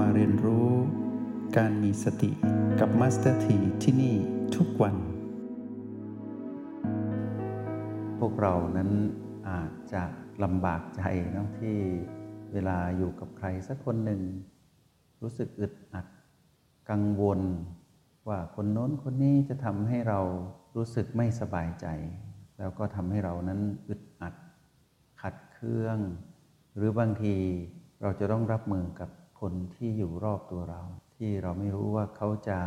มาเรียนรู้การมีสติกับมาสเตอร์ที่ที่นี่ทุกวันพวกเรานั้นอาจจะลำบากใจนะที่เวลาอยู่กับใครสักคนหนึ่งรู้สึกอึดอัดกังวลว่าคนโน้นคนนี้จะทำให้เรารู้สึกไม่สบายใจแล้วก็ทำให้เรานั้นอึดอัดขัดเคืองหรือบางทีเราจะต้องรับมือกับคนที่อยู่รอบตัวเราที่เราไม่รู้ว่าเขาจะ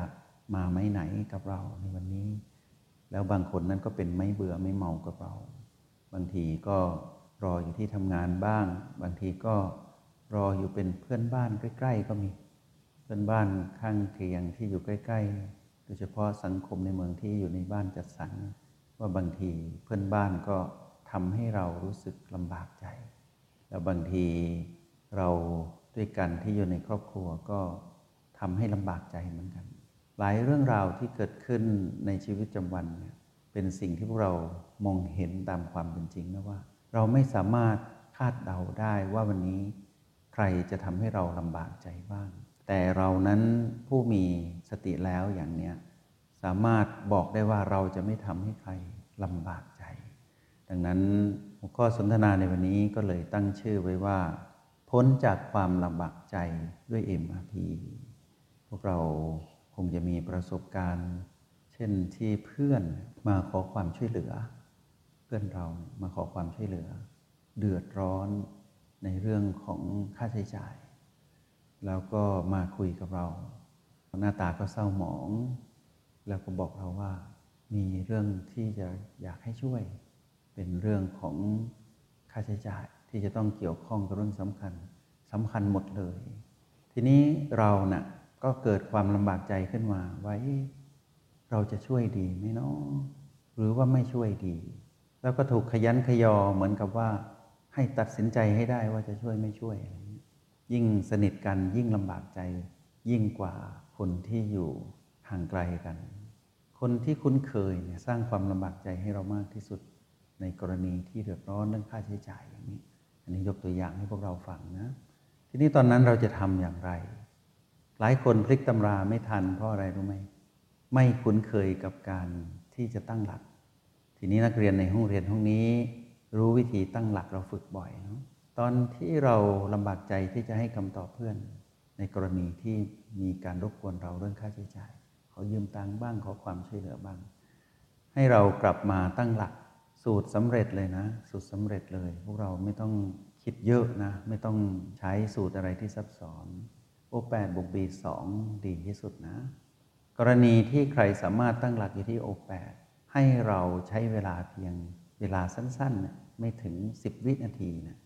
มาไม้ไหนกับเราในวันนี้แล้วบางคนนั้นก็เป็นไม่เบื่อไม่เมากับเราบางทีก็รออยู่ที่ทำงานบ้างบางทีก็รออยู่เป็นเพื่อนบ้านใกล้ๆก็มีเพื่อนบ้านข้างเคียงที่อยู่ใกล้ๆโดยเฉพาะสังคมในเมืองที่อยู่ในบ้านจัดสรรว่าบางทีเพื่อนบ้านก็ทำให้เรารู้สึกลำบากใจแล้วบางทีเราด้วยกันที่อยู่ในครอบครัวก็ทำให้ลำบากใจเหมือนกันหลายเรื่องราวที่เกิดขึ้นในชีวิตประจำวันเป็นสิ่งที่พวกเรามองเห็นตามความเป็นจริงนะว่าเราไม่สามารถคาดเดาได้ว่าวันนี้ใครจะทำให้เราลำบากใจบ้างแต่เรานั้นผู้มีสติแล้วอย่างเนี้ยสามารถบอกได้ว่าเราจะไม่ทำให้ใครลำบากใจดังนั้นหัวข้อสนทนาในวันนี้ก็เลยตั้งชื่อไว้ว่าพ้นจากความลำบากใจด้วย MRP พวกเราคงจะมีประสบการณ์เช่นที่เพื่อนมาขอความช่วยเหลือเพื่อนเรามาขอความช่วยเหลือเดือดร้อนในเรื่องของค่าใช้จ่ายแล้วก็มาคุยกับเราหน้าตาก็เศร้าหมองแล้วก็บอกเราว่ามีเรื่องที่จะอยากให้ช่วยเป็นเรื่องของค่าใช้จ่ายที่จะต้องเกี่ยวข้องกับเรื่องสำคัญหมดเลยทีนี้เราเนี่ยก็เกิดความลำบากใจขึ้นมาไว้เราจะช่วยดีไหมเนาะหรือว่าไม่ช่วยดีแล้วก็ถูกขยันขยอเหมือนกับว่าให้ตัดสินใจให้ได้ว่าจะช่วยไม่ช่วยอะไรเงี้ยยิ่งสนิทกันยิ่งลำบากใจยิ่งกว่าคนที่อยู่ห่างไกลกันคนที่คุ้นเคยเนี่ยสร้างความลำบากใจให้เรามากที่สุดในกรณีที่เดือดร้อนเรื่องค่าใช้จ่ายอย่างนี้อันนี้ยกตัวอย่างให้พวกเราฟังนะทีนี้ตอนนั้นเราจะทำอย่างไรหลายคนพลิกตำราไม่ทันเพราะอะไรรู้ไหมไม่คุ้นเคยกับการที่จะตั้งหลักทีนี้นักเรียนในห้องเรียนห้องนี้รู้วิธีตั้งหลักเราฝึกบ่อยเนาะตอนที่เราลำบากใจที่จะให้คำตอบเพื่อนในกรณีที่มีการรบกวนเราเรื่องค่าใช้จ่ายขอยืมตังค์บ้างขอความช่วยเหลือบ้างให้เรากลับมาตั้งหลักสูตรสำเร็จเลยนะสูตรสำเร็จเลยพวกเราไม่ต้องคิดเยอะนะไม่ต้องใช้สูตรอะไรที่ซับซ้อนโอ8บวก B 2ดีที่สุดนะกรณีที่ใครสามารถตั้งหลักอยู่ที่โอ8ให้เราใช้เวลาเพียงเวลาสั้นๆนะไม่ถึง10วินาทีนะ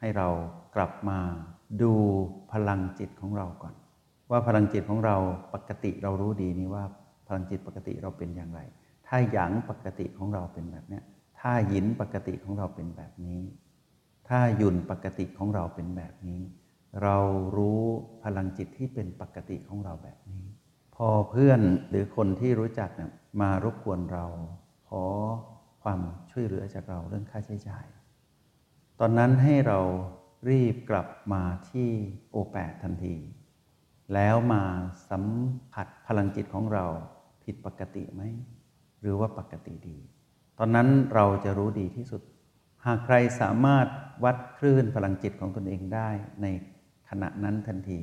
ให้เรากลับมาดูพลังจิตของเราก่อนว่าพลังจิตของเราปกติเรารู้ดีนี่ว่าพลังจิตปกติเราเป็นอย่างไรถ้าหยางปกติของเราเป็นแบบเนี้ยถ้าหยินปกติของเราเป็นแบบนี้ถ้าหยุนปกติของเราเป็นแบบนี้เรารู้พลังจิตที่เป็นปกติของเราแบบนี้พอเพื่อนหรือคนที่รู้จักเนี่ยมารบกวนเราขอความช่วยเหลือจากเราเรื่องค่าใช้จ่ายตอนนั้นให้เรารีบกลับมาที่โอแปดทันทีแล้วมาสัมผัสพลังจิตของเราผิดปกติไหมหรือว่าปกติดีตอนนั้นเราจะรู้ดีที่สุดหากใครสามารถวัดคลื่นพลังจิตของตนเองได้ในขณะนั้นทันที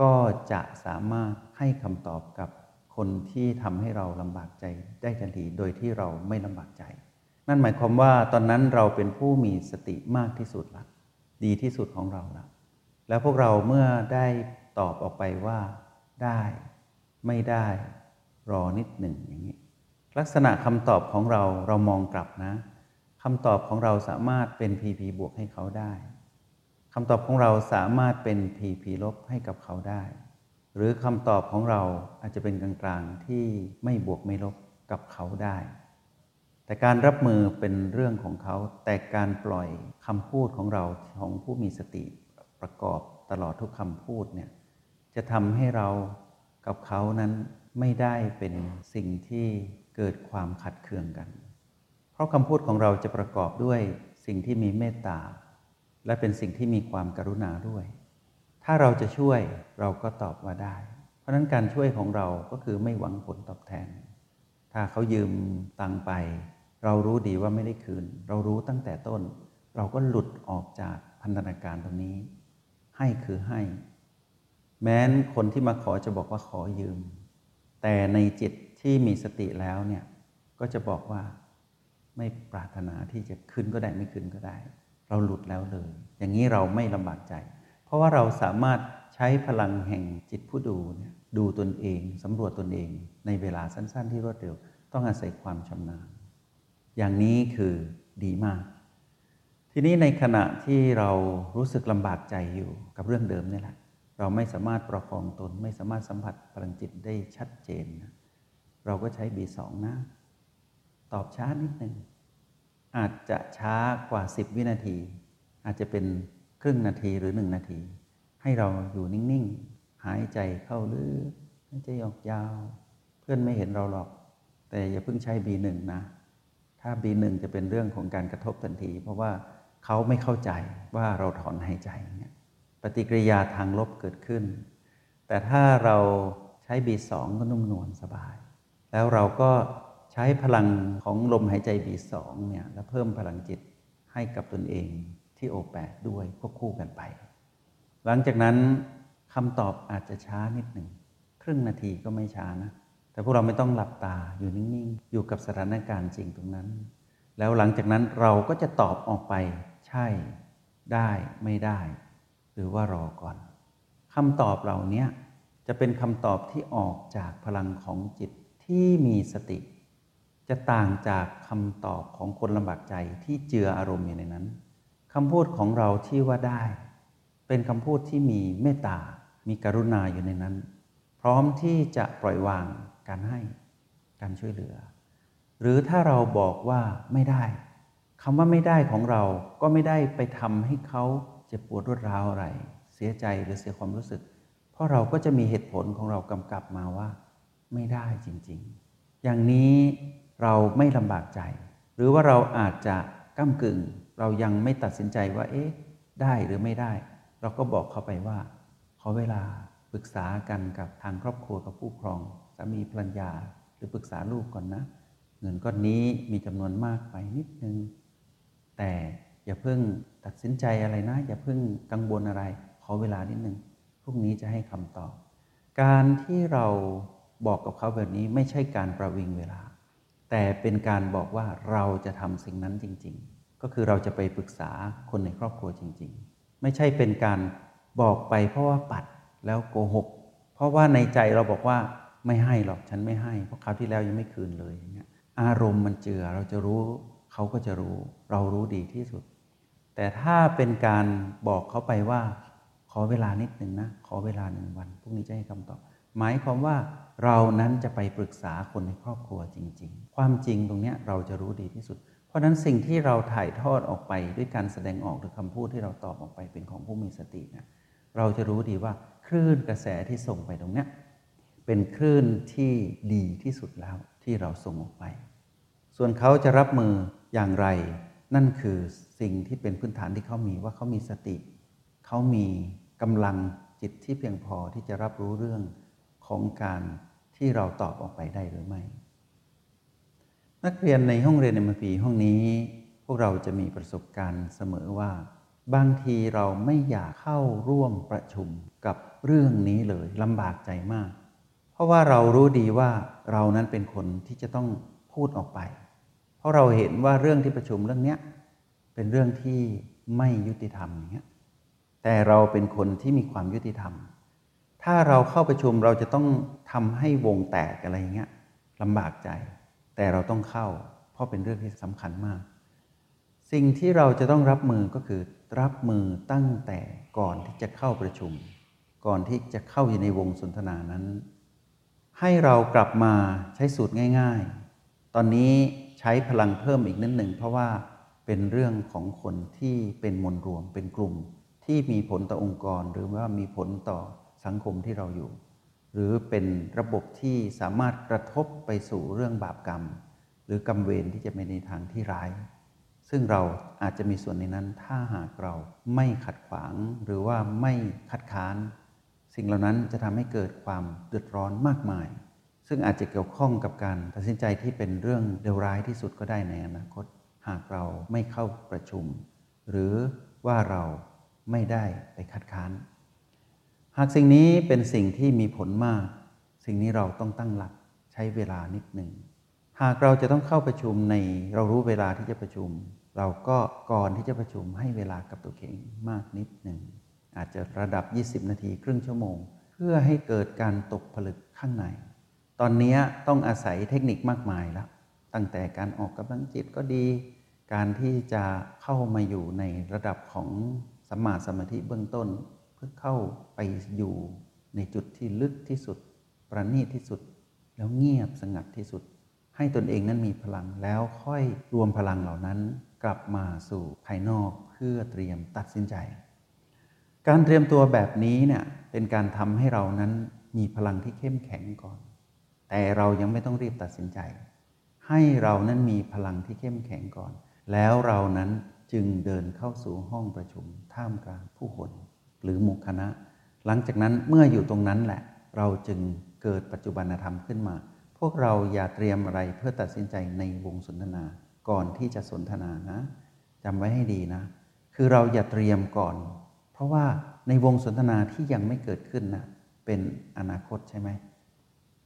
ก็จะสามารถให้คำตอบกับคนที่ทำให้เราลำบากใจได้ทันทีโดยที่เราไม่ลำบากใจนั่นหมายความว่าตอนนั้นเราเป็นผู้มีสติมากที่สุดละดีที่สุดของเราละแล้วพวกเราเมื่อได้ตอบออกไปว่าได้ไม่ได้รอนิดหนึ่งอย่างนี้ลักษณะคำตอบของเรามองกลับนะคำตอบของเราสามารถเป็น PP บวกให้เขาได้คำตอบของเราสามารถเป็น PP ลบให้กับเขาได้หรือคำตอบของเราอาจจะเป็นกลางๆที่ไม่บวกไม่ลบกับเขาได้แต่การรับมือเป็นเรื่องของเขาแต่การปล่อยคำพูดของเราของผู้มีสติประกอบตลอดทุกคำพูดเนี่ยจะทำให้เรากับเขานั้นไม่ได้เป็นสิ่งที่เกิดความขัดเคืองกันเพราะคำพูดของเราจะประกอบด้วยสิ่งที่มีเมตตาและเป็นสิ่งที่มีความกรุณาด้วย ถ้าเราจะช่วยเราก็ตอบมาได้เพราะนั้นการช่วยของเราก็คือไม่หวังผลตอบแทนถ้าเขายืมตังไปเรารู้ดีว่าไม่ได้คืนเรารู้ตั้งแต่ต้นเราก็หลุดออกจากพันธนาการตรงนี้ให้คือให้แม้นคนที่มาขอจะบอกว่าขอยืมแต่ในจิตที่มีสติแล้วเนี่ยก็จะบอกว่าไม่ปรารถนาที่จะคืนก็ได้ไม่คืนก็ได้เราหลุดแล้วเลยอย่างนี้เราไม่ลำบากใจเพราะว่าเราสามารถใช้พลังแห่งจิตผู้ดูเนี่ยดูตนเองสำรวจตนเองในเวลาสั้นๆที่รวดเร็วต้องอาศัยความชำนาญอย่างนี้คือดีมากทีนี้ในขณะที่เรารู้สึกลำบากใจอยู่กับเรื่องเดิมนี่แหละเราไม่สามารถประคองตนไม่สามารถสัมผัสพลังจิตได้ชัดเจนนะเราก็ใช้ B2 นะตอบช้านิดหนึ่งอาจจะช้ากว่า10วินาทีอาจจะเป็นครึ่งนาทีหรือ1นาทีให้เราอยู่นิ่งๆหายใจเข้าลึกหายใจออกยาวเพื่อนไม่เห็นเราหรอกแต่อย่าเพิ่งใช้ B1 นะถ้า B1 จะเป็นเรื่องของการกระทบทันทีเพราะว่าเขาไม่เข้าใจว่าเราถอนหายใจเนี่ยปฏิกิริยาทางลบเกิดขึ้นแต่ถ้าเราใช้ B2 ก็นุ่มนวลสบายแล้วเราก็ใช้พลังของลมหายใจ B2 เนี่ยแล้วเพิ่มพลังจิตให้กับตนเองที่ O8 ด้วยควบคู่กันไปหลังจากนั้นคำตอบอาจจะช้านิดหนึ่งครึ่งนาทีก็ไม่ช้านะแต่พวกเราไม่ต้องหลับตาอยู่นิ่งๆอยู่กับสถานการณ์จริงตรงนั้นแล้วหลังจากนั้นเราก็จะตอบออกไปใช่ได้ไม่ได้หรือว่ารอก่อนคำตอบเหล่านี้จะเป็นคำตอบที่ออกจากพลังของจิตที่มีสติจะต่างจากคำตอบของคนลำบากใจที่เจืออารมณ์อยู่ในนั้นคำพูดของเราที่ว่าได้เป็นคำพูดที่มีเมตตามีกรุณาอยู่ในนั้นพร้อมที่จะปล่อยวางการให้การช่วยเหลือหรือถ้าเราบอกว่าไม่ได้คำว่าไม่ได้ของเราก็ไม่ได้ไปทำให้เขาเจ็บปวดรวดร้าวอะไรเสียใจหรือเสียความรู้สึกเพราะเราก็จะมีเหตุผลของเรากำกับมาว่าไม่ได้จริงๆอย่างนี้เราไม่ลำบากใจหรือว่าเราอาจจะก้ำกึ่งเรายังไม่ตัดสินใจว่าเอ๊ะได้หรือไม่ได้เราก็บอกเขาไปว่าขอเวลาปรึกษากันกับทางครอบครัวกับผู้ครองสามีภรรยาหรือปรึกษาลูกก่อนนะเงินก้อนนี้มีจำนวนมากไปนิดนึงแต่อย่าเพิ่งตัดสินใจอะไรนะอย่าเพิ่งกังวลอะไรขอเวลานิดนึงพรุ่งนี้จะให้คำตอบการที่เราบอกกับเขาแบบนี้ไม่ใช่การประวิงเวลาแต่เป็นการบอกว่าเราจะทำสิ่งนั้นจริงๆก็คือเราจะไปปรึกษาคนในครอบครัวจริงๆไม่ใช่เป็นการบอกไปเพราะว่าปัดแล้วโกหกเพราะว่าในใจเราบอกว่าไม่ให้หรอกฉันไม่ให้เพราะคราวที่แล้วยังไม่คืนเลยอย่างเงี้ยอารมณ์มันเจือเราจะรู้เขาก็จะรู้เรารู้ดีที่สุดแต่ถ้าเป็นการบอกเขาไปว่าขอเวลานิดนึงนะขอเวลา1วันพรุ่งนี้จะให้คำตอบหมายความว่าเรานั้นจะไปปรึกษาคนในครอบครัวจริงๆความจริงตรงนี้เราจะรู้ดีที่สุดเพราะนั้นสิ่งที่เราถ่ายทอดออกไปด้วยการแสดงออกหรือคำพูดที่เราตอบออกไปเป็นของผู้มีสตินะเราจะรู้ดีว่าคลื่นกระแสที่ส่งไปตรงนี้เป็นคลื่นที่ดีที่สุดแล้วที่เราส่งออกไปส่วนเขาจะรับมืออย่างไรนั่นคือสิ่งที่เป็นพื้นฐานที่เขามีว่าเขามีสติเขามีกำลังจิตที่เพียงพอที่จะรับรู้เรื่องของการที่เราตอบออกไปได้หรือไม่นักเรียนในห้องเรียน MP ห้องนี้พวกเราจะมีประสบการณ์เสมอว่าบางทีเราไม่อยากเข้าร่วมประชุมกับเรื่องนี้เลยลำบากใจมากเพราะว่าเรารู้ดีว่าเรานั้นเป็นคนที่จะต้องพูดออกไปเพราะเราเห็นว่าเรื่องที่ประชุมเรื่องนี้เป็นเรื่องที่ไม่ยุติธรรมอย่างเงี้ยแต่เราเป็นคนที่มีความยุติธรรมถ้าเราเข้าประชุมเราจะต้องทำให้วงแตกอะไรอย่างเงี้ยลำบากใจแต่เราต้องเข้าเพราะเป็นเรื่องที่สำคัญมากสิ่งที่เราจะต้องรับมือก็คือรับมือตั้งแต่ก่อนที่จะเข้าประชุมก่อนที่จะเข้าอยู่ในวงสนทนานั้นให้เรากลับมาใช้สูตรง่ายๆตอนนี้ใช้พลังเพิ่มอีกนิดหนึ่งเพราะว่าเป็นเรื่องของคนที่เป็นมวลรวมเป็นกลุ่มที่มีผลต่อองค์กรหรือว่ามีผลต่อสังคมที่เราอยู่หรือเป็นระบบที่สามารถกระทบไปสู่เรื่องบาปกรรมหรือกรรมเวรที่จะไปในทางที่ร้าย ซึ่งเราอาจจะมีส่วนในนั้นถ้าหากเราไม่ขัดขวางหรือว่าไม่คัดค้านสิ่งเหล่านั้นจะทำให้เกิดความเดือดร้อนมากมายซึ่งอาจจะเกี่ยวข้องกับการตัดสินใจที่เป็นเรื่องเลวร้ายที่สุดก็ได้ในอนาคตหากเราไม่เข้าประชุมหรือว่าเราไม่ได้ไปคัดค้านหากสิ่งนี้เป็นสิ่งที่มีผลมากสิ่งนี้เราต้องตั้งหลักใช้เวลานิดหนึ่งหากเราจะต้องเข้าประชุมในเรารู้เวลาที่จะประชุมเราก็ก่อนที่จะประชุมให้เวลากับตัวเองมากนิดหนึ่งอาจจะระดับ20นาทีครึ่งชั่วโมงเพื่อให้เกิดการตกผลึกข้างในตอนนี้ต้องอาศัยเทคนิคมากมายแล้วตั้งแต่การออกกำลังจิตก็ดีการที่จะเข้ามาอยู่ในระดับของสัมมาสมาธิเบื้องต้นเพื่อเข้าไปอยู่ในจุดที่ลึกที่สุดประณีตที่สุดแล้วเงียบสงัดที่สุดให้ตนเองนั้นมีพลังแล้วค่อยรวมพลังเหล่านั้นกลับมาสู่ภายนอกเพื่อเตรียมตัดสินใจการเตรียมตัวแบบนี้เนี่ยเป็นการทำให้เรานั้นมีพลังที่เข้มแข็งก่อนแต่เรายังไม่ต้องรีบตัดสินใจให้เรานั้นมีพลังที่เข้มแข็งก่อนแล้วเรานั้นจึงเดินเข้าสู่ห้องประชุมท่ามกลางผู้คนหรือหมู่คณะหลังจากนั้นเมื่ออยู่ตรงนั้นแหละเราจึงเกิดปัจจุบันธรรมขึ้นมาพวกเราอย่าเตรียมอะไรเพื่อตัดสินใจในวงสนทนาก่อนที่จะสนทนานะจำไว้ให้ดีนะคือเราอย่าเตรียมก่อนเพราะว่าในวงสนทนาที่ยังไม่เกิดขึ้นนะเป็นอนาคตใช่ไหม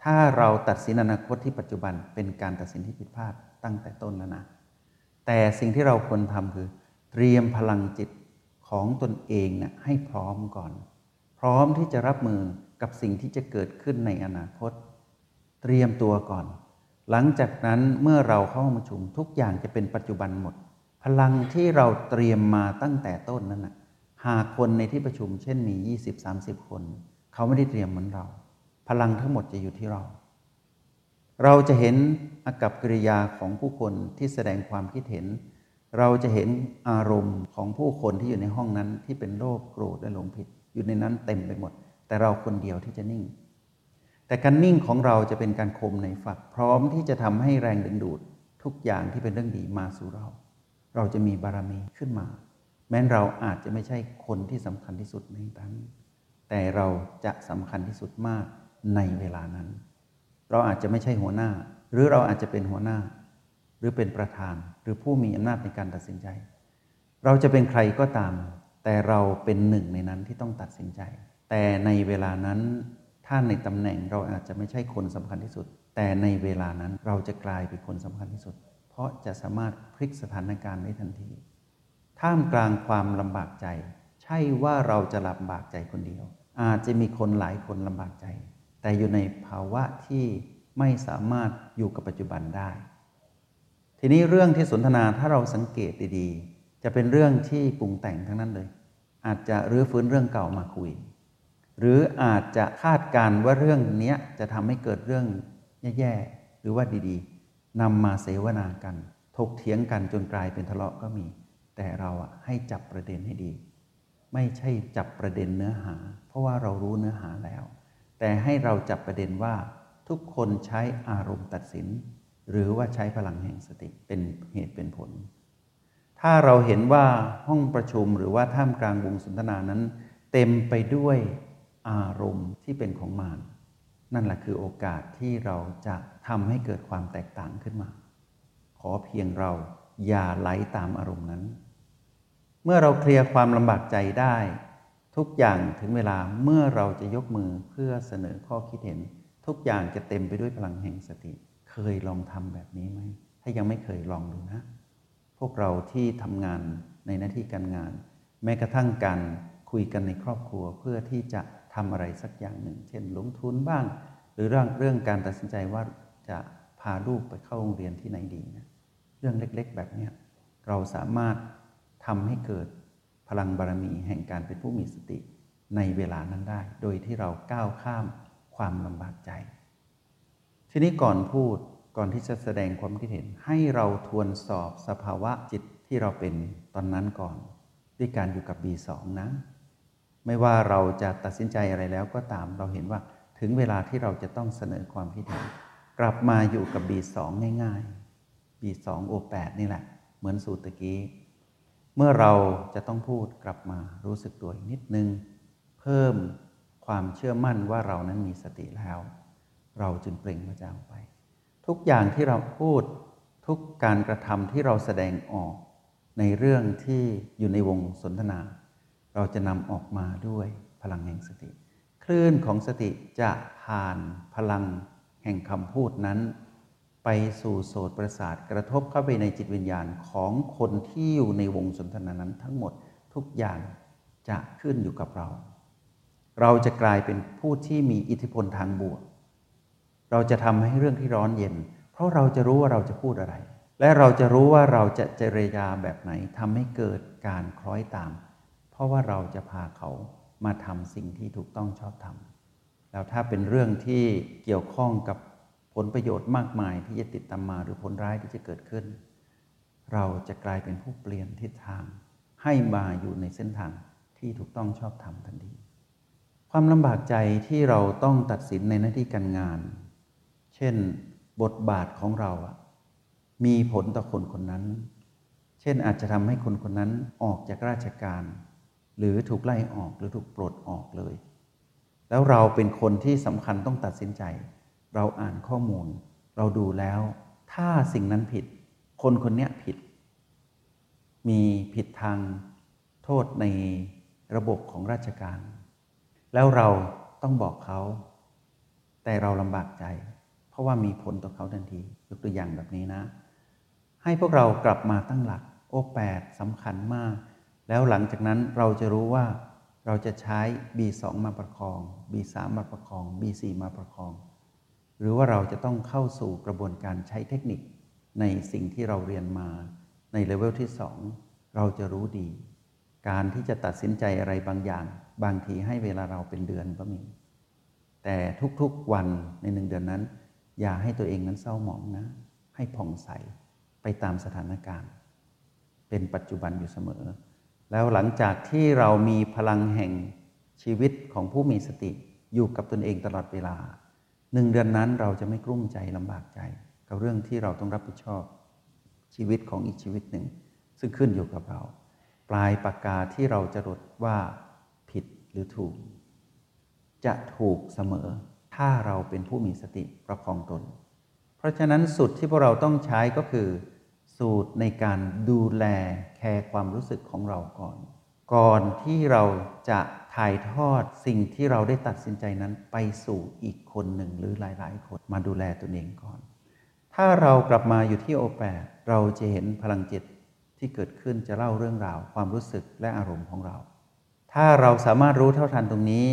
ถ้าเราตัดสินอนาคตที่ปัจจุบันเป็นการตัดสินที่ผิดพลาดตั้งแต่ต้นแล้วนะแต่สิ่งที่เราควรทำคือเตรียมพลังจิตของตนเองนะให้พร้อมก่อนพร้อมที่จะรับมือกับสิ่งที่จะเกิดขึ้นในอนาคตเตรียมตัวก่อนหลังจากนั้นเมื่อเราเข้าประชุมทุกอย่างจะเป็นปัจจุบันหมดพลังที่เราเตรียมมาตั้งแต่ต้นนั้นนะหากคนในที่ประชุมเช่นมี 20-30 คนเขาไม่ได้เตรียมเหมือนเราพลังทั้งหมดจะอยู่ที่เราเราจะเห็นอากัปกิริยาของผู้คนที่แสดงความคิดเห็นเราจะเห็นอารมณ์ของผู้คนที่อยู่ในห้องนั้นที่เป็นโลภโกรธและหลงผิดอยู่ในนั้นเต็มไปหมดแต่เราคนเดียวที่จะนิ่งแต่การนิ่งของเราจะเป็นการคมในฝักพร้อมที่จะทำให้แรงดึงดูดทุกอย่างที่เป็นเรื่องดีมาสู่เราเราจะมีบารมีขึ้นมาแม้เราอาจจะไม่ใช่คนที่สำคัญที่สุดในนั้นแต่เราจะสำคัญที่สุดมากในเวลานั้นเราอาจจะไม่ใช่หัวหน้าหรือเราอาจจะเป็นหัวหน้าหรือเป็นประธานหรือผู้มีอำนาจในการตัดสินใจเราจะเป็นใครก็ตามแต่เราเป็นหนึ่งในนั้นที่ต้องตัดสินใจแต่ในเวลานั้นถ้าในตำแหน่งเราอาจจะไม่ใช่คนสำคัญที่สุดแต่ในเวลานั้นเราจะกลายเป็นคนสำคัญที่สุดเพราะจะสามารถพลิกสถานการณ์ได้ทันทีท่ามกลางความลำบากใจใช่ว่าเราจะลำบากใจคนเดียวอาจจะมีคนหลายคนลำบากใจแต่อยู่ในภาวะที่ไม่สามารถอยู่กับปัจจุบันได้ทีนี้เรื่องที่สนทนาถ้าเราสังเกตดีๆจะเป็นเรื่องที่ปรุงแต่งทั้งนั้นเลยอาจจะรื้อฟื้นเรื่องเก่ามาคุยหรืออาจจะคาดการณ์ว่าเรื่องนี้จะทำให้เกิดเรื่องแย่ๆหรือว่าดีๆนำมาเสวนากันถกเถียงกันจนกลายเป็นทะเลาะก็มีแต่เราให้จับประเด็นให้ดีไม่ใช่จับประเด็นเนื้อหาเพราะว่าเรารู้เนื้อหาแล้วแต่ให้เราจับประเด็นว่าทุกคนใช้อารมณ์ตัดสินหรือว่าใช้พลังแห่งสติเป็นเหตุเป็นผลถ้าเราเห็นว่าห้องประชุมหรือว่าท่ามกลางวงสนทนานั้นเต็มไปด้วยอารมณ์ที่เป็นของมารนั่นแหละคือโอกาสที่เราจะทำให้เกิดความแตกต่างขึ้นมาขอเพียงเราอย่าไหลตามอารมณ์นั้นเมื่อเราเคลียร์ความลำบากใจได้ทุกอย่างถึงเวลาเมื่อเราจะยกมือเพื่อเสนอข้อคิดเห็นทุกอย่างจะเต็มไปด้วยพลังแห่งสติเคยลองทำแบบนี้ไหมถ้ายังไม่เคยลองดูนะพวกเราที่ทำงานในหน้าที่การงานแม้กระทั่งการคุยกันในครอบครัวเพื่อที่จะทำอะไรสักอย่างหนึ่งเช่นลงทุนบ้างหรือเรื่องการตัดสินใจว่าจะพาลูกไปเข้าโรงเรียนที่ไหนดีนะเรื่องเล็กๆแบบนี้เราสามารถทำให้เกิดพลังบารมีแห่งการเป็นผู้มีสติในเวลานั้นได้โดยที่เราก้าวข้ามความลำบากใจทีนี้ก่อนพูดก่อนที่จะแสดงความคิดเห็นให้เราทวนสอบสภาวะจิตที่เราเป็นตอนนั้นก่อนด้วยการอยู่กับ B2 นะไม่ว่าเราจะตัดสินใจอะไรแล้วก็ตามเราเห็นว่าถึงเวลาที่เราจะต้องเสนอความคิดเห็นกลับมาอยู่กับ B2 ง่ายๆ B2 O8 นี่แหละ เหมือนสูตรตะกี้เมื่อเราจะต้องพูดกลับมารู้สึกตัวอีกนิดนึงเพิ่มความเชื่อมั่นว่าเรานั้นมีสติแล้วเราจึงเปล่งวาจาออกไปทุกอย่างที่เราพูดทุกการกระทำที่เราแสดงออกในเรื่องที่อยู่ในวงสนทนาเราจะนำออกมาด้วยพลังแห่งสติคลื่นของสติจะผ่านพลังแห่งคำพูดนั้นไปสู่โสตประสาทกระทบเข้าไปในจิตวิญญาณของคนที่อยู่ในวงสนทนานั้นทั้งหมดทุกอย่างจะขึ้นอยู่กับเราเราจะกลายเป็นผู้ที่มีอิทธิพลทางบวกเราจะทำให้เรื่องที่ร้อนเย็นเพราะเราจะรู้ว่าเราจะพูดอะไรและเราจะรู้ว่าเราจะเจรจาแบบไหนทำให้เกิดการคล้อยตามเพราะว่าเราจะพาเขามาทำสิ่งที่ถูกต้องชอบธรรมแล้วถ้าเป็นเรื่องที่เกี่ยวข้องกับผลประโยชน์มากมายที่จะติดตามมาหรือผลร้ายที่จะเกิดขึ้นเราจะกลายเป็นผู้เปลี่ยนทิศทางให้มาอยู่ในเส้นทางที่ถูกต้องชอบธรรมทันทีความลำบากใจที่เราต้องตัดสินในหน้าที่การงานเช่นบทบาทของเรามีผลต่อคนคนนั้นเช่นอาจจะทำให้คนคนนั้นออกจากราชการหรือถูกไล่ออกหรือถูกปลดออกเลยแล้วเราเป็นคนที่สำคัญต้องตัดสินใจเราอ่านข้อมูลเราดูแล้วถ้าสิ่งนั้นผิดคนคนนี้ผิดมีผิดทางโทษในระบบของราชการแล้วเราต้องบอกเขาแต่เราลำบากใจเพราะว่ามีผลต่อเขาทันทียกตัวอย่างแบบนี้นะให้พวกเรากลับมาตั้งหลักโอแปดสำคัญมากแล้วหลังจากนั้นเราจะรู้ว่าเราจะใช้ B2 มาประคอง B3 มาประคอง B4 มาประคองหรือว่าเราจะต้องเข้าสู่กระบวนการใช้เทคนิคในสิ่งที่เราเรียนมาในเลเวลที่2เราจะรู้ดีการที่จะตัดสินใจอะไรบางอย่างบางทีให้เวลาเราเป็นเดือนก็มีแต่ทุกๆวันใน1เดือนนั้นอย่าให้ตัวเองนั้นเศร้าหมองนะให้ผ่องใสไปตามสถานการณ์เป็นปัจจุบันอยู่เสมอแล้วหลังจากที่เรามีพลังแห่งชีวิตของผู้มีสติอยู่กับตนเองตลอดเวลา1เดือนนั้นเราจะไม่กลุ้มใจลำบากใจกับเรื่องที่เราต้องรับผิดชอบชีวิตของอีกชีวิตหนึ่งซึ่งขึ้นอยู่กับเราปลายปากกาที่เราจะลดว่าผิดหรือถูกจะถูกเสมอถ้าเราเป็นผู้มีสติประคองตนเพราะฉะนั้นสูตรที่พวกเราต้องใช้ก็คือสูตรในการดูแลแคร์ความรู้สึกของเราก่อนที่เราจะถ่ายทอดสิ่งที่เราได้ตัดสินใจนั้นไปสู่อีกคนหนึ่งหรือหลายๆคนมาดูแลตนเองก่อนถ้าเรากลับมาอยู่ที่โอแปดเราจะเห็นพลังจิตที่เกิดขึ้นจะเล่าเรื่องราวความรู้สึกและอารมณ์ของเราถ้าเราสามารถรู้เท่าทันตรงนี้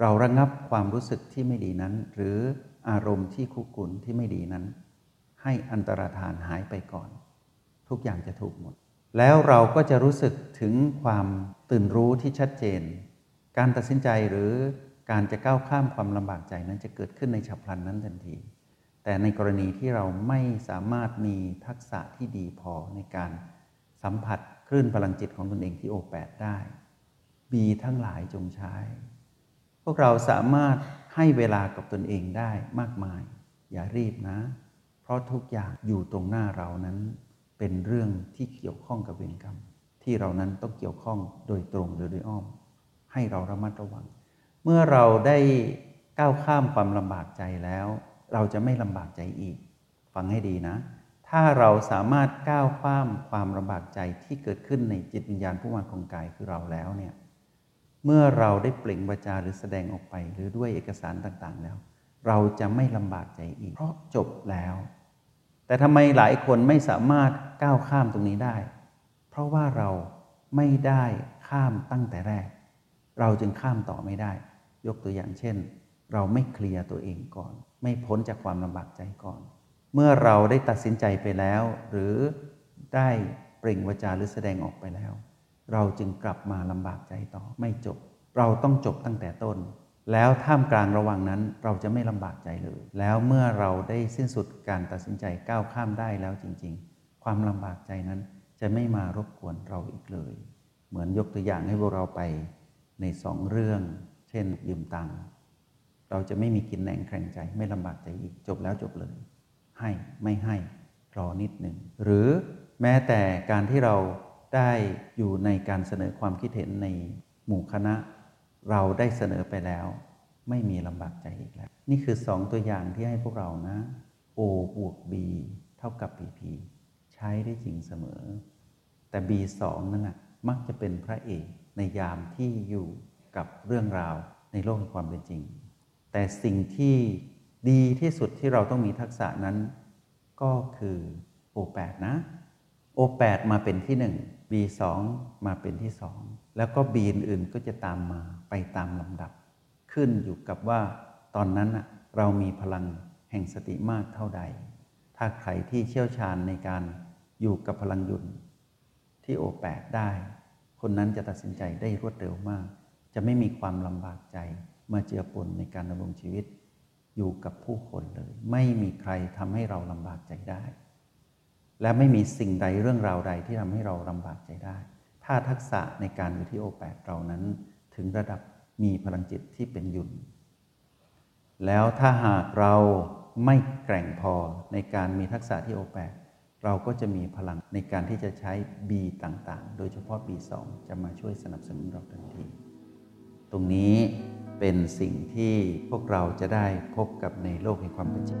เราระงับความรู้สึกที่ไม่ดีนั้นหรืออารมณ์ที่คุกรุ่นที่ไม่ดีนั้นให้อันตรธานหายไปก่อนทุกอย่างจะถูกหมดแล้วเราก็จะรู้สึกถึงความตื่นรู้ที่ชัดเจนการตัดสินใจหรือการจะก้าวข้ามความลำบากใจนั้นจะเกิดขึ้นในฉับพลันนั้นทันทีแต่ในกรณีที่เราไม่สามารถมีทักษะที่ดีพอในการสัมผัสคลื่นพลังจิตของตนเองที่โอแปดได้บีทั้งหลายจงใช้พวกเราสามารถให้เวลากับตนเองได้มากมายอย่ารีบนะเพราะทุกอย่างอยู่ตรงหน้าเรานั้นเป็นเรื่องที่เกี่ยวข้องกับเวรกรรมที่เรานั้นต้องเกี่ยวข้องโดยตรงหรือโดยอ้อมให้เราระมัดระวังเมื่อเราได้ก้าวข้ามความลำบากใจแล้วเราจะไม่ลำบากใจอีกฟังให้ดีนะถ้าเราสามารถก้าวข้ามความลำบากใจที่เกิดขึ้นในจิตวิญญาณผู้มาของกายคือเราแล้วเนี่ยเมื่อเราได้เปล่งวาจาหรือแสดงออกไปหรือด้วยเอกสารต่างๆแล้วเราจะไม่ลำบากใจอีกเพราะจบแล้วแต่ทำไมหลายคนไม่สามารถก้าวข้ามตรงนี้ได้เพราะว่าเราไม่ได้ข้ามตั้งแต่แรกเราจึงข้ามต่อไม่ได้ยกตัวอย่างเช่นเราไม่เคลียร์ตัวเองก่อนไม่พ้นจากความลำบากใจก่อนเมื่อเราได้ตัดสินใจไปแล้วหรือได้เปล่งวาจาหรือแสดงออกไปแล้วเราจึงกลับมาลำบากใจต่อไม่จบเราต้องจบตั้งแต่ต้นแล้วท่ามกลางระหว่างนั้นเราจะไม่ลำบากใจเลยแล้วเมื่อเราได้สิ้นสุดการตัดสินใจก้าวข้ามได้แล้วจริงๆความลำบากใจนั้นจะไม่มารบกวนเราอีกเลยเหมือนยกตัวอย่างให้พวกเราไปใน2เรื่องเช่นยืมตังค์เราจะไม่มีกินแหนงแคลงใจไม่ลำบากใจอีกจบแล้วจบเลยให้ไม่ให้รอนิดหนึ่งหรือ แม้แต่การที่เราได้อยู่ในการเสนอความคิดเห็นในหมู่คณะเราได้เสนอไปแล้วไม่มีลำบากใจอีกแล้วนี่คือ2ตัวอย่างที่ให้พวกเรานะ O บวก B เท่ากับ PP ใช้ได้จริงเสมอแต่ B2 นั่นน่ะมักจะเป็นพระเอกในยามที่อยู่กับเรื่องราวในโลกแห่งความเป็นจริงแต่สิ่งที่ดีที่สุดที่เราต้องมีทักษะนั้นก็คือ O8 นะ O8 มาเป็นที่1 B2 มาเป็นที่2แล้วก็ B อื่นๆก็จะตามมาไปตามลำดับขึ้นอยู่กับว่าตอนนั้นเรามีพลังแห่งสติมากเท่าใดถ้าใครที่เชี่ยวชาญในการอยู่กับพลังหยุ่นที่ O8 ได้คนนั้นจะตัดสินใจได้รวดเร็วมากจะไม่มีความลำบากใจมาเจือปนในการดำรงชีวิตอยู่กับผู้คนเลยไม่มีใครทำให้เราลำบากใจได้และไม่มีสิ่งใดเรื่องราวใดที่ทำให้เราลำบากใจได้ถ้าทักษะในการอยู่ที่ O8 เรานั้นถึงระดับมีพลังจิตที่เป็นหยุ่นแล้วถ้าหากเราไม่แกร่งพอในการมีทักษะที่ O8 เราก็จะมีพลังในการที่จะใช้ B ต่างๆโดยเฉพาะ B2 จะมาช่วยสนับสนุนเราทันทีตรงนี้เป็นสิ่งที่พวกเราจะได้พบกับในโลกแห่งความเป็นจริง